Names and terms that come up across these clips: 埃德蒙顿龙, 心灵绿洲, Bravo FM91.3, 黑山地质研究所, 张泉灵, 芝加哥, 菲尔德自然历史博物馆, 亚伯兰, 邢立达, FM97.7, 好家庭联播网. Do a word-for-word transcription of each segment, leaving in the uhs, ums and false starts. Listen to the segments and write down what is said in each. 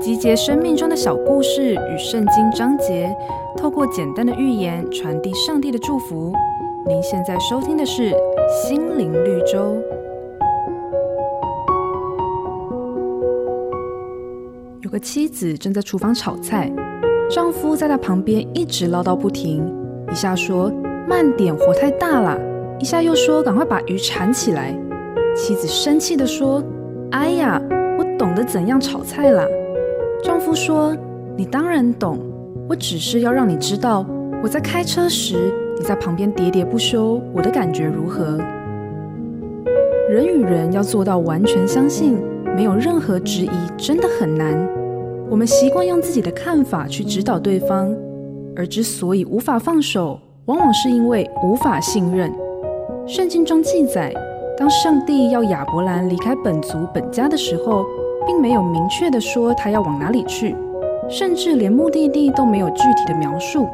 集结生命中的小故事与圣经章节，透过简单的寓言传递上帝的祝福。您现在收听的是心灵绿洲。有个妻子正在厨房炒菜，丈夫在她旁边一直唠叨不停，一下说慢点火太大啦，一下又说赶快把鱼铲起来。妻子生气地说，哎呀，我懂得怎样炒菜啦。丈夫说，你当然懂，我只是要让你知道，我在开车时你在旁边喋喋不休，我的感觉如何。人与人要做到完全相信，没有任何质疑，真的很难。我们习惯用自己的看法去指导对方，而之所以无法放手，往往是因为无法信任。圣经中记载，当上帝要亚伯兰离开本族本家的时候，并没有明确地说他要往哪里去，甚至连目的地都没有具体的描述。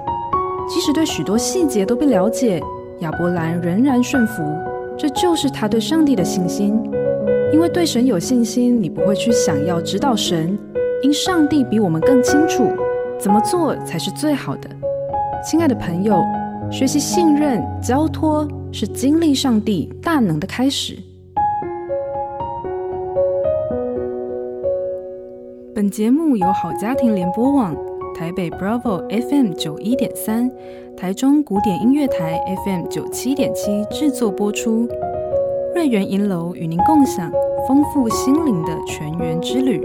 即使对许多细节都不了解，亚伯兰仍然顺服，这就是他对上帝的信心。因为对神有信心，你不会去想要指导神，因上帝比我们更清楚怎么做才是最好的。亲爱的朋友，学习信任交托是经历上帝大能的开始。本节目由好家庭联播网、台北 Bravo F M 九十一点三、台中古典音乐台 F M 九十七点七 制作播出。瑞源银楼与您共享丰富心灵的全员之旅。